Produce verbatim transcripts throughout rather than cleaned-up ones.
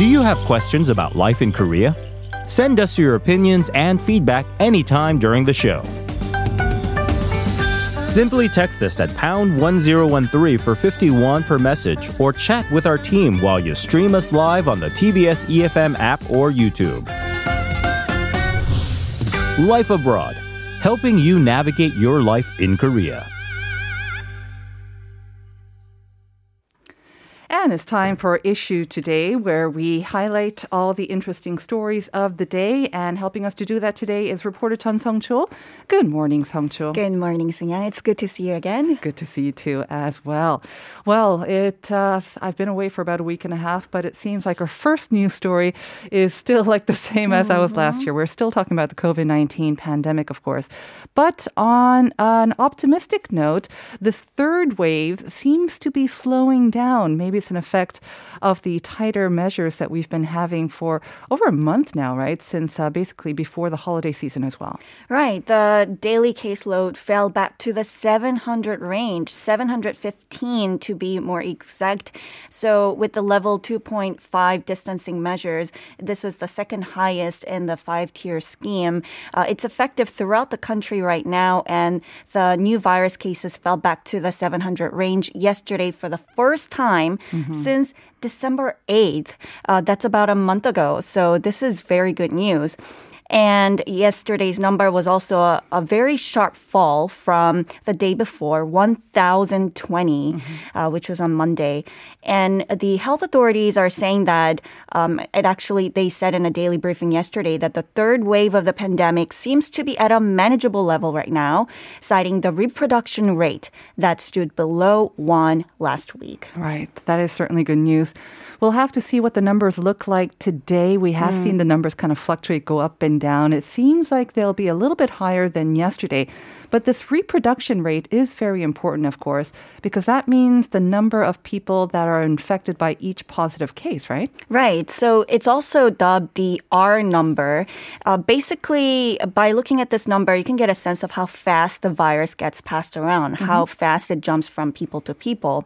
Do you have questions about life in Korea? Send us your opinions and feedback anytime during the show. Simply text us at pound one oh one three for fifty-one per message or chat with our team while you stream us live on the T B S E F M app or YouTube. Life Abroad, helping you navigate your life in Korea. And it's time for Issue Today, where we highlight all the interesting stories of the day. And helping us to do that today is reporter Jeon Sung-choo. Good morning, Sung-choo. Good morning, Seung-yang. It's good to see you again. Good to see you too as well. Well, it uh, I've been away for about a week and a half, but it seems like our first news story is still like the same mm-hmm. as I was last year. We're still talking about the covid nineteen pandemic, of course. But on an optimistic note, this third wave seems to be slowing down. Maybe it's an effect of the tighter measures that we've been having for over a month now, right? Since uh, basically before the holiday season as well. Right. The daily caseload fell back to the seven hundred range, seven hundred fifteen to be more exact. So with the level two point five distancing measures, this is the second highest in the five-tier scheme. Uh, it's effective throughout the country right now, and the new virus cases fell back to the seven hundred range yesterday for the first time Mm-hmm. since December eighth. Uh, that's about a month ago. So this is very good news. And yesterday's number was also a, a very sharp fall from the day before, one thousand twenty, mm-hmm. uh, which was on Monday. And the health authorities are saying that um, it actually, they said in a daily briefing yesterday that the third wave of the pandemic seems to be at a manageable level right now, citing the reproduction rate that stood below one last week. Right. That is certainly good news. We'll have to see what the numbers look like today. We have mm. seen the numbers kind of fluctuate, go up and down. It seems like they'll be a little bit higher than yesterday. But this reproduction rate is very important, of course, because that means the number of people that are infected by each positive case, right? Right. So it's also dubbed the R number. Uh, basically, by looking at this number, you can get a sense of how fast the virus gets passed around, mm-hmm. how fast it jumps from people to people.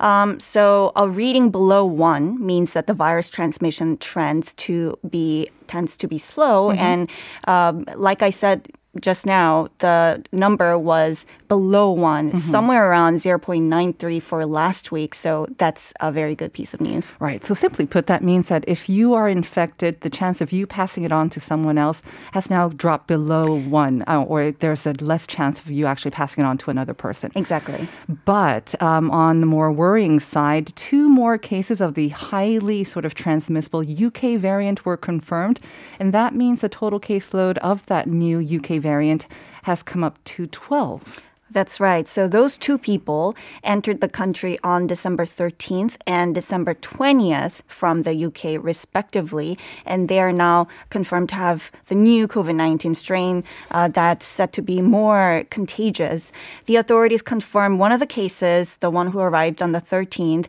Um, so a reading below one means that the virus transmission trends to be tends to be slow. Mm-hmm. And um, like I said just now, the number was below one, mm-hmm. somewhere around zero point nine three for last week. So that's a very good piece of news. Right. So simply put, that means that if you are infected, the chance of you passing it on to someone else has now dropped below one, uh, or there's a less chance of you actually passing it on to another person. Exactly. But um, on the more worrying side, two more cases of the highly sort of transmissible U K variant were confirmed. And that means the total caseload of that new U K variant has come up to twelve. That's right. So those two people entered the country on December thirteenth and December twentieth from the U K respectively, and they are now confirmed to have the new covid nineteen strain uh, that's said to be more contagious. The authorities confirmed one of the cases, the one who arrived on the thirteenth,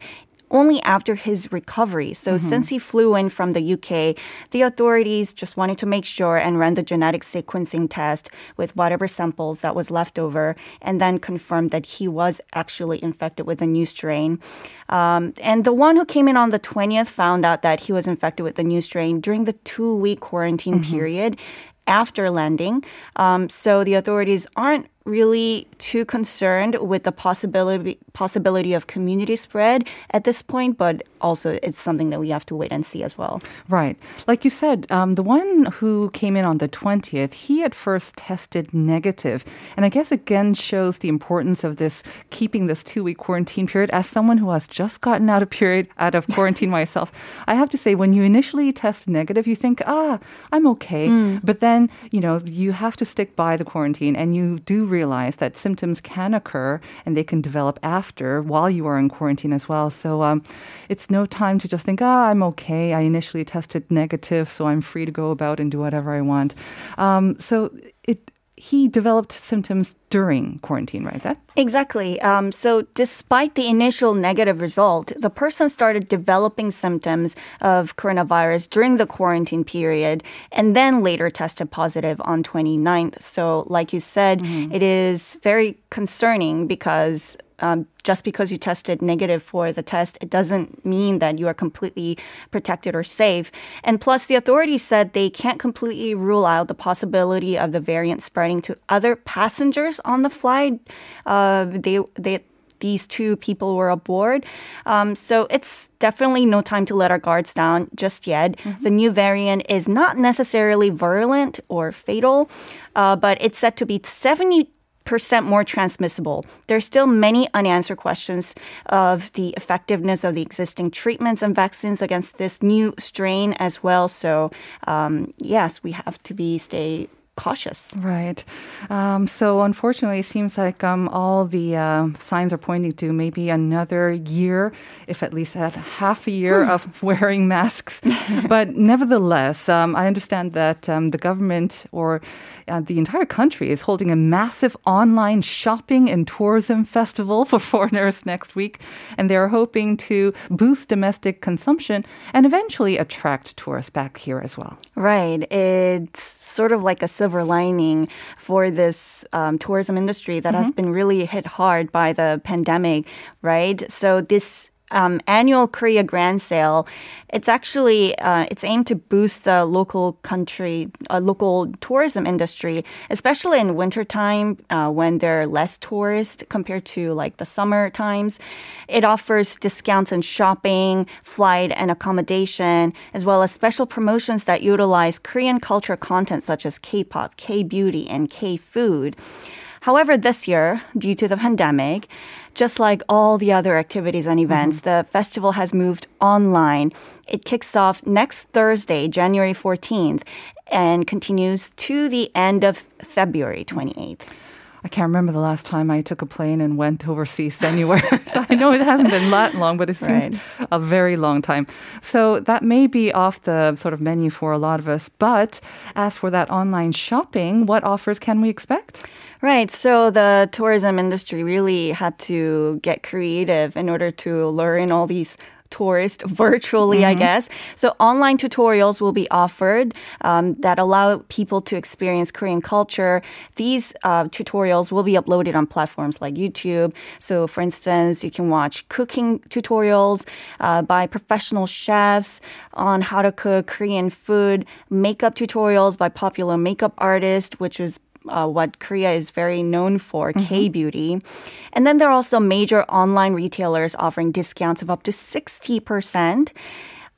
only after his recovery. So mm-hmm. since he flew in from the U K, the authorities just wanted to make sure and ran the genetic sequencing test with whatever samples that was left over, and then confirmed that he was actually infected with a new strain. Um, and the one who came in on the twentieth found out that he was infected with the new strain during the two-week quarantine mm-hmm. period after landing. Um, so the authorities aren't really too concerned with the possibility possibility of community spread at this point, but also it's something that we have to wait and see as well. Right. Like you said, um, the one who came in on the twentieth, he at first tested negative. And I guess again shows the importance of this, keeping this two-week quarantine period. As someone who has just gotten out of period, out of quarantine myself, I have to say when you initially test negative, you think, ah, I'm okay. Mm. But then, you know, you have to stick by the quarantine and you do realize that symptoms can occur and they can develop after while you are in quarantine as well. So um, it's no time to just think, ah, I'm okay. I initially tested negative, so I'm free to go about and do whatever I want. Um, so it he developed symptoms during quarantine, right? That? Exactly. Um, so despite the initial negative result, the person started developing symptoms of coronavirus during the quarantine period and then later tested positive on twenty-ninth. So like you said, mm-hmm. it is very concerning because um, just because you tested negative for the test, it doesn't mean that you are completely protected or safe. And plus, the authorities said they can't completely rule out the possibility of the variant spreading to other passengers on the flight. Uh, they they. These two people were aboard. Um, so it's definitely no time to let our guards down just yet. Mm-hmm. The new variant is not necessarily virulent or fatal, uh, but it's said to be seventy percent more transmissible. There's still many unanswered questions of the effectiveness of the existing treatments and vaccines against this new strain as well. So um, yes, we have to be stay cautious. Right. Um, so unfortunately, it seems like um, all the uh, signs are pointing to maybe another year, if at least at half a year of wearing masks. But nevertheless, um, I understand that um, the government or uh, the entire country is holding a massive online shopping and tourism festival for foreigners next week. And they're hoping to boost domestic consumption and eventually attract tourists back here as well. Right. It's sort of like a silver lining for this um, tourism industry that mm-hmm. has been really hit hard by the pandemic, right? So this um, annual Korea Grand Sale, it's actually uh, it's aimed to boost the local country, uh, local tourism industry, especially in wintertime uh, when there are less tourists compared to like the summer times. It offers discounts in shopping, flight, and accommodation, as well as special promotions that utilize Korean culture content such as K-pop, K-beauty, and K-food. However, this year, due to the pandemic, just like all the other activities and events, mm-hmm. the festival has moved online. It kicks off next Thursday, January fourteenth, and continues to the end of February twenty-eighth. I can't remember the last time I took a plane and went overseas anywhere. So I know it hasn't been that long, but it seems right. a very long time. So that may be off the sort of menu for a lot of us. But as for that online shopping, what offers can we expect? Right. So the tourism industry really had to get creative in order to lure in all these tourists virtually, mm-hmm. I guess. So online tutorials will be offered um, that allow people to experience Korean culture. These uh, tutorials will be uploaded on platforms like YouTube. So for instance, you can watch cooking tutorials uh, by professional chefs on how to cook Korean food, makeup tutorials by popular makeup artists, which is Uh, what Korea is very known for, mm-hmm. K-beauty. And then there are also major online retailers offering discounts of up to sixty percent.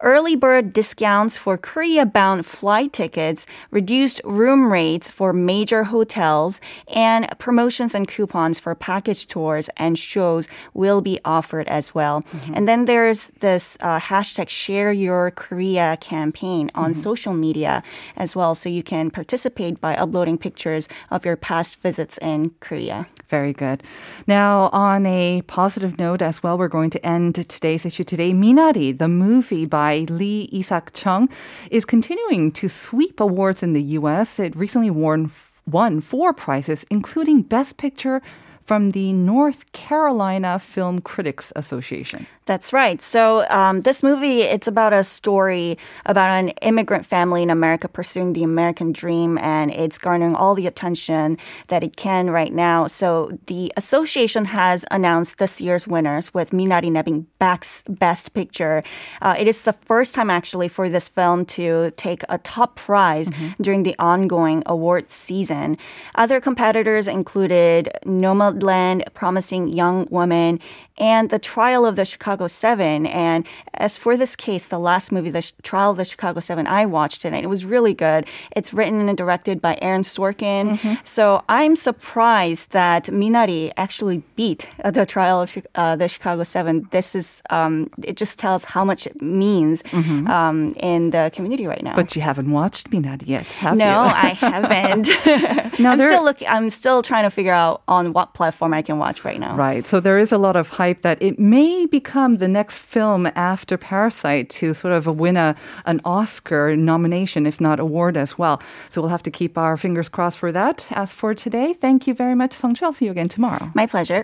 Early bird discounts for Korea-bound flight tickets, reduced room rates for major hotels, and promotions and coupons for package tours and shows will be offered as well. Mm-hmm. And then there's this uh, hashtag Share Your Korea campaign on mm-hmm. social media as well, so you can participate by uploading pictures of your past visits in Korea. Very good. Now, on a positive note as well, we're going to end today's issue today. Minari, the movie by Lee Isaac Chung, is continuing to sweep awards in the U S. It recently won, won four prizes, including Best Picture from the North Carolina Film Critics Association. That's right. So um, this movie, it's about a story about an immigrant family in America pursuing the American dream, and it's garnering all the attention that it can right now. So the association has announced this year's winners, with Minari nabbing Best Picture. Uh, it is the first time, actually, for this film to take a top prize mm-hmm. during the ongoing awards season. Other competitors included Nomad Land, Promising Young Woman, and The Trial of the Chicago Seven. And as for this case, the last movie, The Sh- Trial of the Chicago Seven, I watched it and it was really good. It's written and directed by Aaron Sorkin. Mm-hmm. So I'm surprised that Minari actually beat uh, The Trial of Sh- uh, the Chicago Seven. This is, um, it just tells how much it means mm-hmm. um, in the community right now. But you haven't watched Minari yet, have no, you? No, I haven't. Now, I'm, there... still look- I'm still trying to figure out on what platform I can watch right now. Right. So there is a lot of hype that it may become the next film after Parasite to sort of win a, an Oscar nomination, if not award as well. So we'll have to keep our fingers crossed for that. As for today, thank you very much, Sung-choo. I'll see you again tomorrow. My pleasure.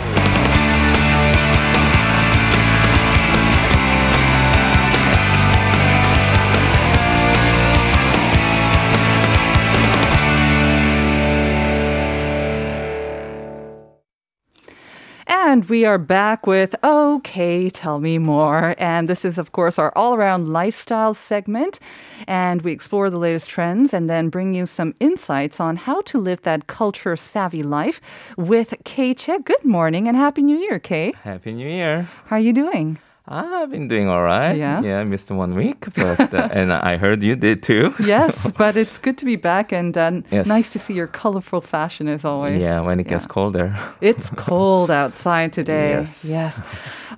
And we are back with OK, Tell Me More. And this is, of course, our all-around lifestyle segment. And we explore the latest trends and then bring you some insights on how to live that culture-savvy life with K. Chae. Good morning and Happy New Year, K. Happy New Year. How are you doing? I've been doing all right. Yeah, yeah, I missed one week, but uh, and I heard you did too. Yes, so. But it's good to be back, and uh, yes. nice to see your colorful fashion as always. Yeah, when it yeah. gets colder. It's cold outside today. Yes. Yes.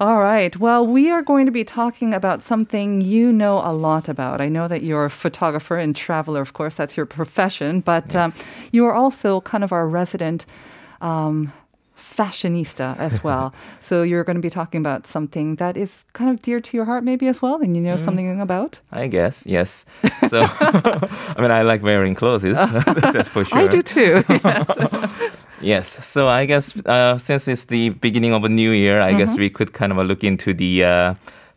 All right. Well, we are going to be talking about something you know a lot about. I know that you're a photographer and traveler, of course. That's your profession, but yes. um, you are also kind of our resident Um, fashionista as well. So you're going to be talking about something that is kind of dear to your heart maybe as well, and you know mm. something about? I guess, yes. So, I mean, I like wearing clothes. That's for sure. I do too. Yes. Yes. So I guess uh, since it's the beginning of a new year, I mm-hmm. guess we could kind of look into the uh,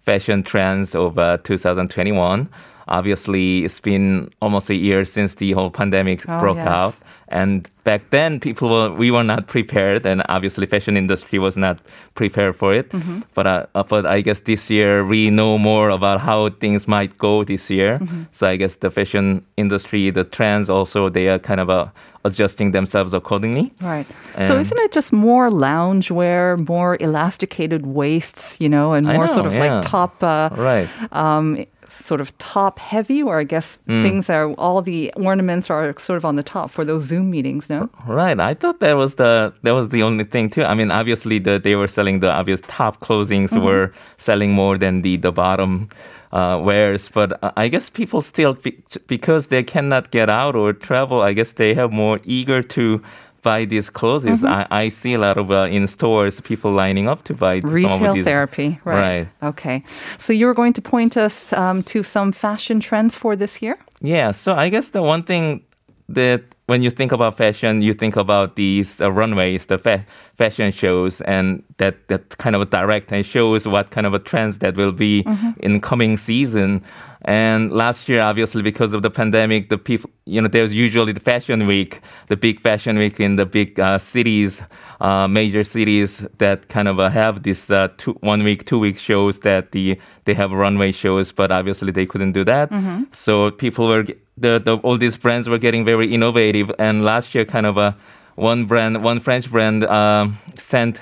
fashion trends of uh, twenty twenty-one. Obviously, it's been almost a year since the whole pandemic oh, broke yes. out. And back then, people were, we were not prepared, and obviously fashion industry was not prepared for it. Mm-hmm. But, uh, but I guess this year, we know more about how things might go this year. Mm-hmm. So I guess the fashion industry, the trends also, they are kind of uh, adjusting themselves accordingly. Right. And so isn't it just more loungewear, more elasticated waists, you know, and more I know, sort of yeah. like top... Uh, right. Um, sort of top heavy, or I guess mm. things are, all the ornaments are sort of on the top for those Zoom meetings, no? Right. I thought that was the that was the only thing too. I mean, obviously the, they were selling the obvious top clothings mm-hmm. were selling more than the, the bottom uh, wears, but I guess people still, be, because they cannot get out or travel, I guess they have more eager to buy these clothes. Mm-hmm. I, I see a lot of uh, in stores people lining up to buy retail some of these. Therapy, right. right? Okay, so you're going to point us um, to some fashion trends for this year. Yeah, so I guess the one thing that when you think about fashion, you think about these uh, runways, the fa- fashion shows, and that that kind of direct and shows what kind of a trends that will be mm-hmm. in coming season. And last year, obviously, because of the pandemic, the people, you know, there's usually the fashion week, the big fashion week in the big uh, cities, uh, major cities that kind of uh, have this uh, two, one week, two week shows that the they have runway shows, but obviously they couldn't do that. Mm-hmm. So people were, the, the all these brands were getting very innovative. And last year, kind of uh, one brand, one French brand uh, sent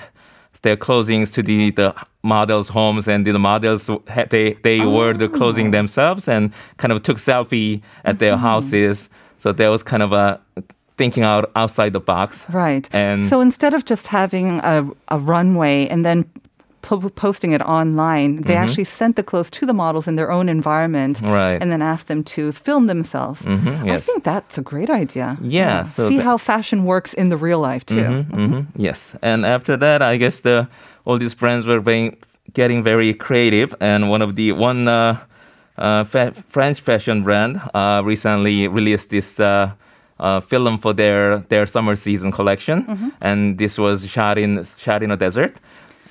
their clothings to the, the models' homes, and the models, they, they oh. wore the clothing themselves and kind of took selfie at mm-hmm. their houses. So that was kind of a thinking out outside the box. Right. And so instead of just having a, a runway and then po- posting it online, they mm-hmm. actually sent the clothes to the models in their own environment right. and then asked them to film themselves. Mm-hmm, yes. I think that's a great idea. Yeah. yeah. So See that- how fashion works in the real life too. Mm-hmm, mm-hmm. Mm-hmm. Yes. And after that, I guess the all these brands were being, getting very creative, and one of the one uh, uh, fa- French fashion brand uh, recently released this uh, uh, film for their, their summer season collection, mm-hmm. and this was shot in shot in a desert.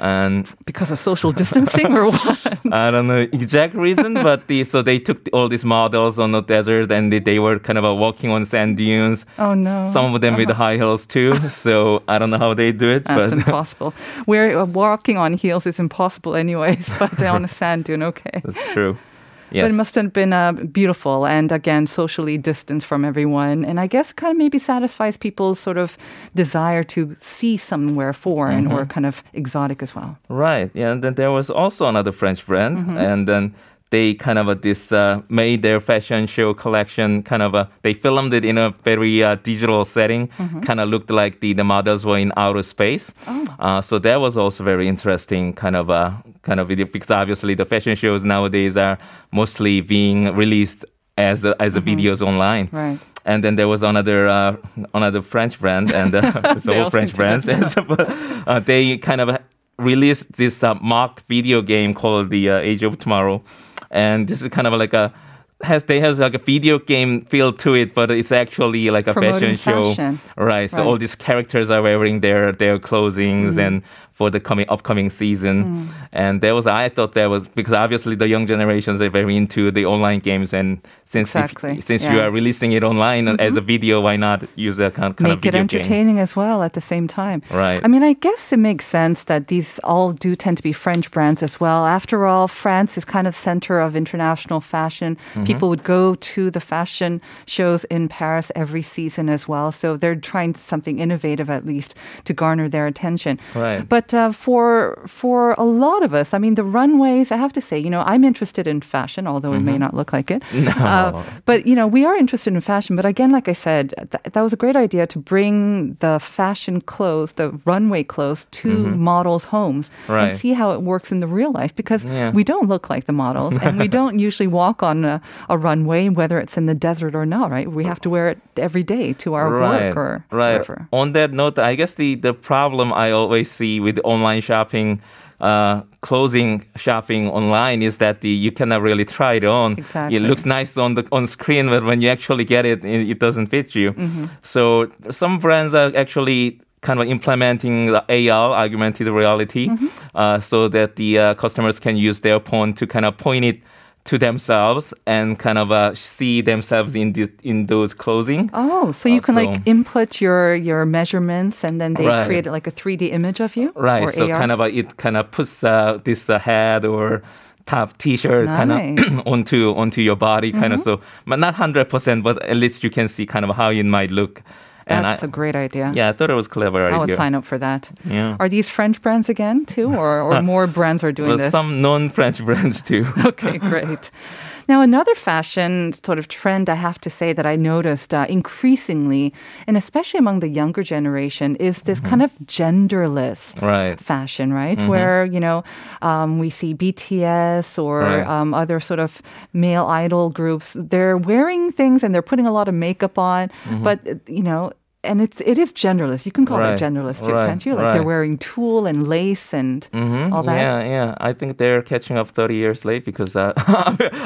And because of social distancing or what? I don't know exact reason, but the, so they took all these models on the desert, and they, they were kind of uh, walking on sand dunes. Oh no! Some of them uh-huh. with high heels too. So I don't know how they do it. That's but impossible. We're uh, walking on heels is impossible, anyways. But on a sand dune, okay. That's true. Yes. But it must have been uh, beautiful, and again, socially distanced from everyone. And I guess kind of maybe satisfies people's sort of desire to see somewhere foreign mm-hmm. or kind of exotic as well. Right. Yeah. And then there was also another French brand. Mm-hmm. And then they kind of uh, this uh, made their fashion show collection kind of, uh, they filmed it in a very uh, digital setting. Mm-hmm. Kind of looked like the, the models were in outer space. Oh. Uh, so that was also very interesting kind of uh, kind of video, because obviously the fashion shows nowadays are mostly being released as a, as a mm-hmm. videos online. Right. And then there was another uh, another French brand, and uh, so all French brands. but, uh, they kind of released this uh, mock video game called the uh, Age of Tomorrow. And this is kind of like a has they has like a video game feel to it, but it's actually like a fashion, fashion show, right? So right. all these characters are wearing their their clothings mm. and for the coming upcoming season, mm. and that was I thought that was because obviously the young generations are very into the online games, and since exactly. if, since yeah. you are releasing it online mm-hmm. as a video, why not use that kind, kind of video game? Make it entertaining as well at the same time, right? I mean, I guess it makes sense that these all do tend to be French brands as well. After all, France is kind of center of international fashion. Mm-hmm. People would go to the fashion shows in Paris every season as well. So they're trying something innovative, at least, to garner their attention. Right. But uh, for for a lot of us, I mean, the runways, I have to say, you know, I'm interested in fashion, although mm-hmm. it may not look like it. No. Uh, but, you know, we are interested in fashion. But again, like I said, th- that was a great idea to bring the fashion clothes, the runway clothes, to mm-hmm. models' homes right. and see how it works in the real life, because yeah. we don't look like the models and we don't usually walk on a, a runway, whether it's in the desert or not, right? We have to wear it every day to our right. work or right. wherever. On that note, I guess the, the problem I always see with online shopping, uh, clothing shopping online, is that the, you cannot really try it on. Exactly. It looks nice on the on screen, but when you actually get it, it, it doesn't fit you. Mm-hmm. So some brands are actually kind of implementing the A R, augmented reality, mm-hmm. uh, so that the uh, customers can use their phone to kind of point it to themselves and kind of uh, see themselves in the, in those clothing. Oh, so you uh, can so like input your, your measurements and then they right. create like a three D image of you? Right, or so A R? Kind of uh, it kind of puts uh, this uh, head or top t-shirt nice. kind of onto onto your body kind mm-hmm. of, so but not one hundred percent, but at least you can see kind of how it might look. And That's I, a great idea. Yeah, I thought it was a clever idea. I would sign up for that. Yeah. Are these French brands again, too? Or, or more brands are doing well, this? Some non-French brands, too. Okay, great. Now, another fashion sort of trend, I have to say, that I noticed uh, increasingly, and especially among the younger generation, is this mm-hmm. kind of genderless right. fashion, right? Mm-hmm. Where, you know, um, we see B T S or right. um, other sort of male idol groups. They're wearing things and they're putting a lot of makeup on, mm-hmm. but, you know, and it's, it is genderless. You can call right. that genderless too, right. can't you? Like right. they're wearing tulle and lace and mm-hmm. all that. Yeah, yeah. I think they're catching up thirty years late because uh,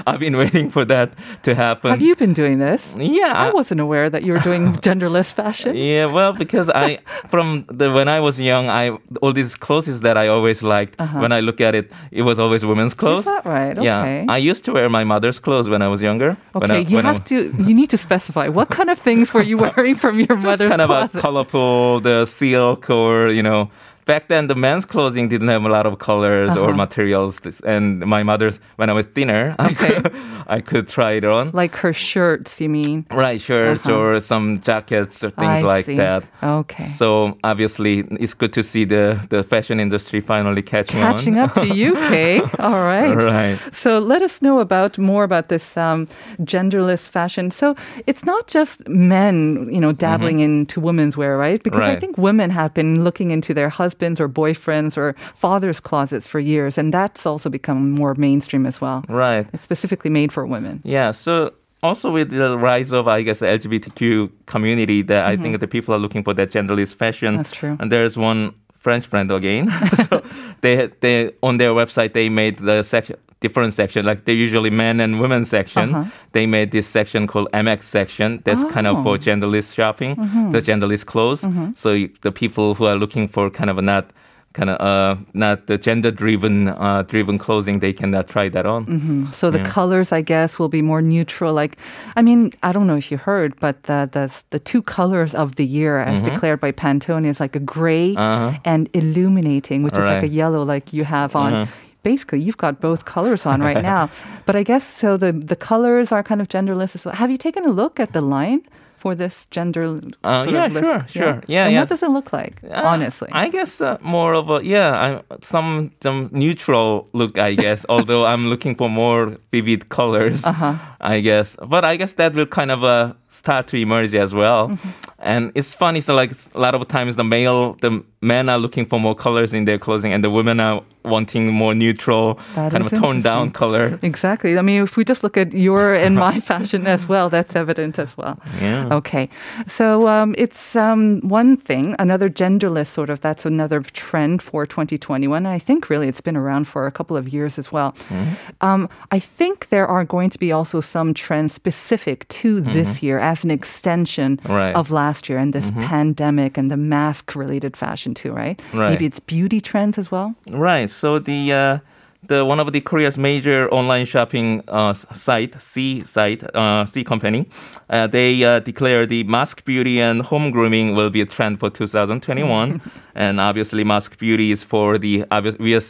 I've been waiting for that to happen. Have you been doing this? Yeah. I wasn't aware that you were doing genderless fashion. Yeah, well, because I, from the, when I was young, I all these clothes that I always liked, uh-huh. when I look at it, it was always women's clothes. Is that right? Okay. Yeah. I used to wear my mother's clothes when I was younger. Okay, when I, you when have I, to, you need to specify what kind of things were you wearing from your mother's kind of a colorful, the silk or, you know, back then the men's clothing didn't have a lot of colors uh-huh. or materials. And my mother's, when I was thinner, okay. I, could, I could try it on. Like her shirts, you mean? Right, shirts uh-huh. or some jackets or things I like see. that. Okay. So obviously it's good to see the, the fashion industry finally catching, catching on. Catching up to you, Kay. All right. Right. So let us know about more about this um, genderless fashion. So it's not just men, you know, dabbling mm-hmm. into women's wear, right? Because right. I think women have been looking into their husbands or boyfriends or fathers' closets for years, and that's also become more mainstream as well. Right. It's specifically made for women. Yeah, so also with the rise of, I guess, the L G B T Q community, that mm-hmm. I think the people are looking for that genderless fashion. That's true. And there's one French brand again. So they they on their website, they made the section, different section, like they usually men and women section. Uh-huh. They made this section called M X section. That's oh. kind of for genderless shopping, mm-hmm. the genderless clothes. Mm-hmm. So you, the people who are looking for kind of not kind of uh, not the gender-driven uh, driven clothing, they can uh, try that on. Mm-hmm. So the yeah. colors, I guess, will be more neutral. Like, I mean, I don't know if you heard, but the the, the two colors of the year, as mm-hmm. declared by Pantone, is like a gray uh-huh. and illuminating, which All is right. like a yellow, like you have on. Uh-huh. Basically, you've got both colors on right now. But I guess, so the, the colors are kind of genderless as well. Have you taken a look at the line for this gender uh, sort yeah, of list? Sure, yeah, sure. Yeah, and yeah. what does it look like, uh, honestly? I guess uh, more of a, yeah, I, some, some neutral look, I guess, although I'm looking for more vivid colors, uh-huh. I guess. But I guess that will kind of... Uh, start to emerge as well. And it's funny, so like a lot of times the male, the men are looking for more colors in their clothing and the women are wanting more neutral, that kind of toned down color. Exactly. I mean, if we just look at your and my fashion as well, that's evident as well. Yeah. Okay. So um, it's um, one thing, another genderless sort of, that's another trend for twenty twenty-one. I think really it's been around for a couple of years as well. Mm-hmm. Um, I think there are going to be also some trends specific to mm-hmm. this year as an extension right. of last Last year and this mm-hmm. pandemic and the mask-related fashion too, right? Right. Maybe it's beauty trends as well. Right. So the uh, the one of the Korea's major online shopping uh, site, C site, uh, C company, uh, they uh, declare the mask beauty and home grooming will be a trend for twenty twenty-one, and obviously mask beauty is for the obvious. We are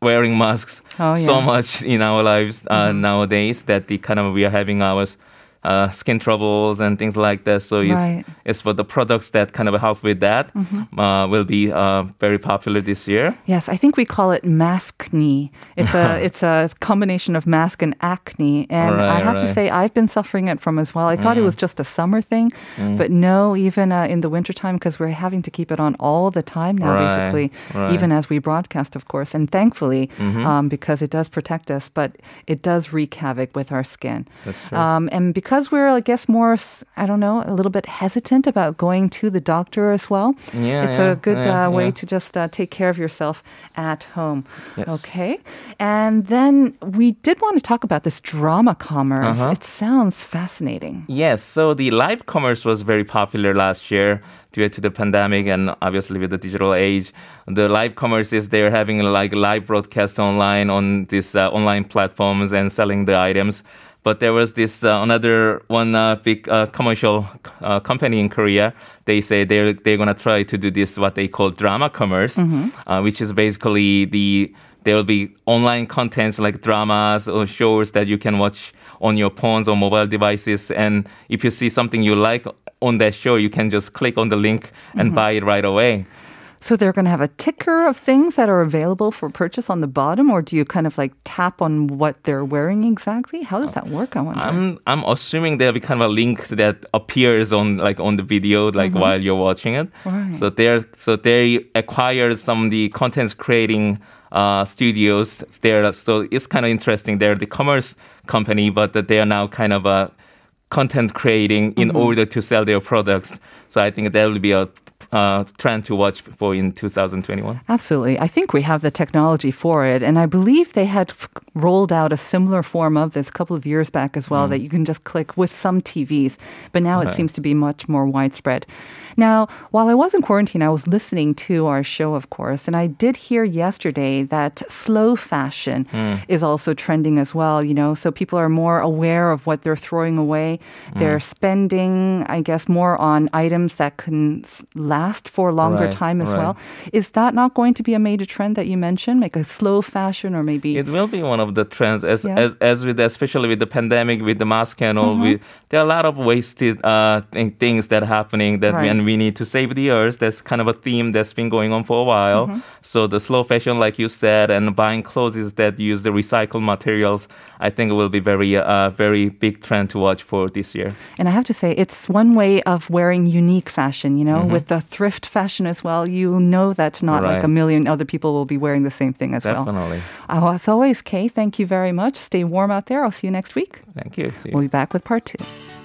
wearing masks oh, yeah. so much in our lives uh, mm-hmm. nowadays that the kind of we are having our. Uh, skin troubles and things like that. So it's, right. it's for the products that kind of help with that mm-hmm. uh, will be uh, very popular this year. Yes, I think we call it maskne. It's a it's a combination of mask and acne. And right, I have right. to say I've been suffering it from as well. I thought mm. it was just a summer thing, mm. but no, even uh, in the wintertime because we're having to keep it on all the time now right, basically, right. even as we broadcast, of course. And thankfully, mm-hmm. um, because it does protect us, but it does wreak havoc with our skin. That's true. Um, and because Because we're, I guess, more, I don't know, a little bit hesitant about going to the doctor as well. Yeah, it's yeah, a good yeah, uh, way yeah. to just uh, take care of yourself at home. Yes. Okay. And then we did want to talk about this drama commerce. Uh-huh. It sounds fascinating. Yes. So the live commerce was very popular last year due to the pandemic and obviously with the digital age. The live commerce is they're having like live broadcast online on these uh, online platforms and selling the items. But there was this uh, another one uh, big uh, commercial uh, company in Korea. They say they're, they're going to try to do this, what they call drama commerce, mm-hmm. uh, which is basically the there will be online contents like dramas or shows that you can watch on your phones or mobile devices. And if you see something you like on that show, you can just click on the link and mm-hmm. buy it right away. So they're going to have a ticker of things that are available for purchase on the bottom, or do you kind of like tap on what they're wearing exactly? How does that work? I wonder. I'm I'm assuming there'll be kind of a link that appears on like on the video, like mm-hmm. while you're watching it. Right. So they're so they acquired some of the content creating uh, studios there. So it's kind of interesting. They're the commerce company, but that they are now kind of a content creating in mm-hmm. order to sell their products. So I think that will be a Uh, trend to watch for in twenty twenty-one. Absolutely. I think we have the technology for it. And I believe they had f- rolled out a similar form of this a couple of years back as well mm. that you can just click with some T Vs. But now okay. it seems to be much more widespread. Now, while I was in quarantine, I was listening to our show, of course, and I did hear yesterday that slow fashion mm. is also trending as well, you know, so people are more aware of what they're throwing away. Mm. They're spending, I guess, more on items that can last for a longer right, time as right. well. Is that not going to be a major trend that you mentioned, like a slow fashion or maybe? It will be one of the trends, as yeah. as, as with especially with the pandemic, with the mask and all, mm-hmm. we, there are a lot of wasted uh, th- things that are happening that right. we we need to save the earth. That's kind of a theme that's been going on for a while. Mm-hmm. So the slow fashion, like you said, and buying clothes that use the recycled materials, I think it will be very, uh, very big trend to watch for this year. And I have to say, it's one way of wearing unique fashion, you know, mm-hmm. with the thrift fashion as well. You know that not right. like a million other people will be wearing the same thing as Definitely. Well. Definitely. Uh, as always, Kay, thank you very much. Stay warm out there. I'll see you next week. Thank you. See you. We'll be back with part two.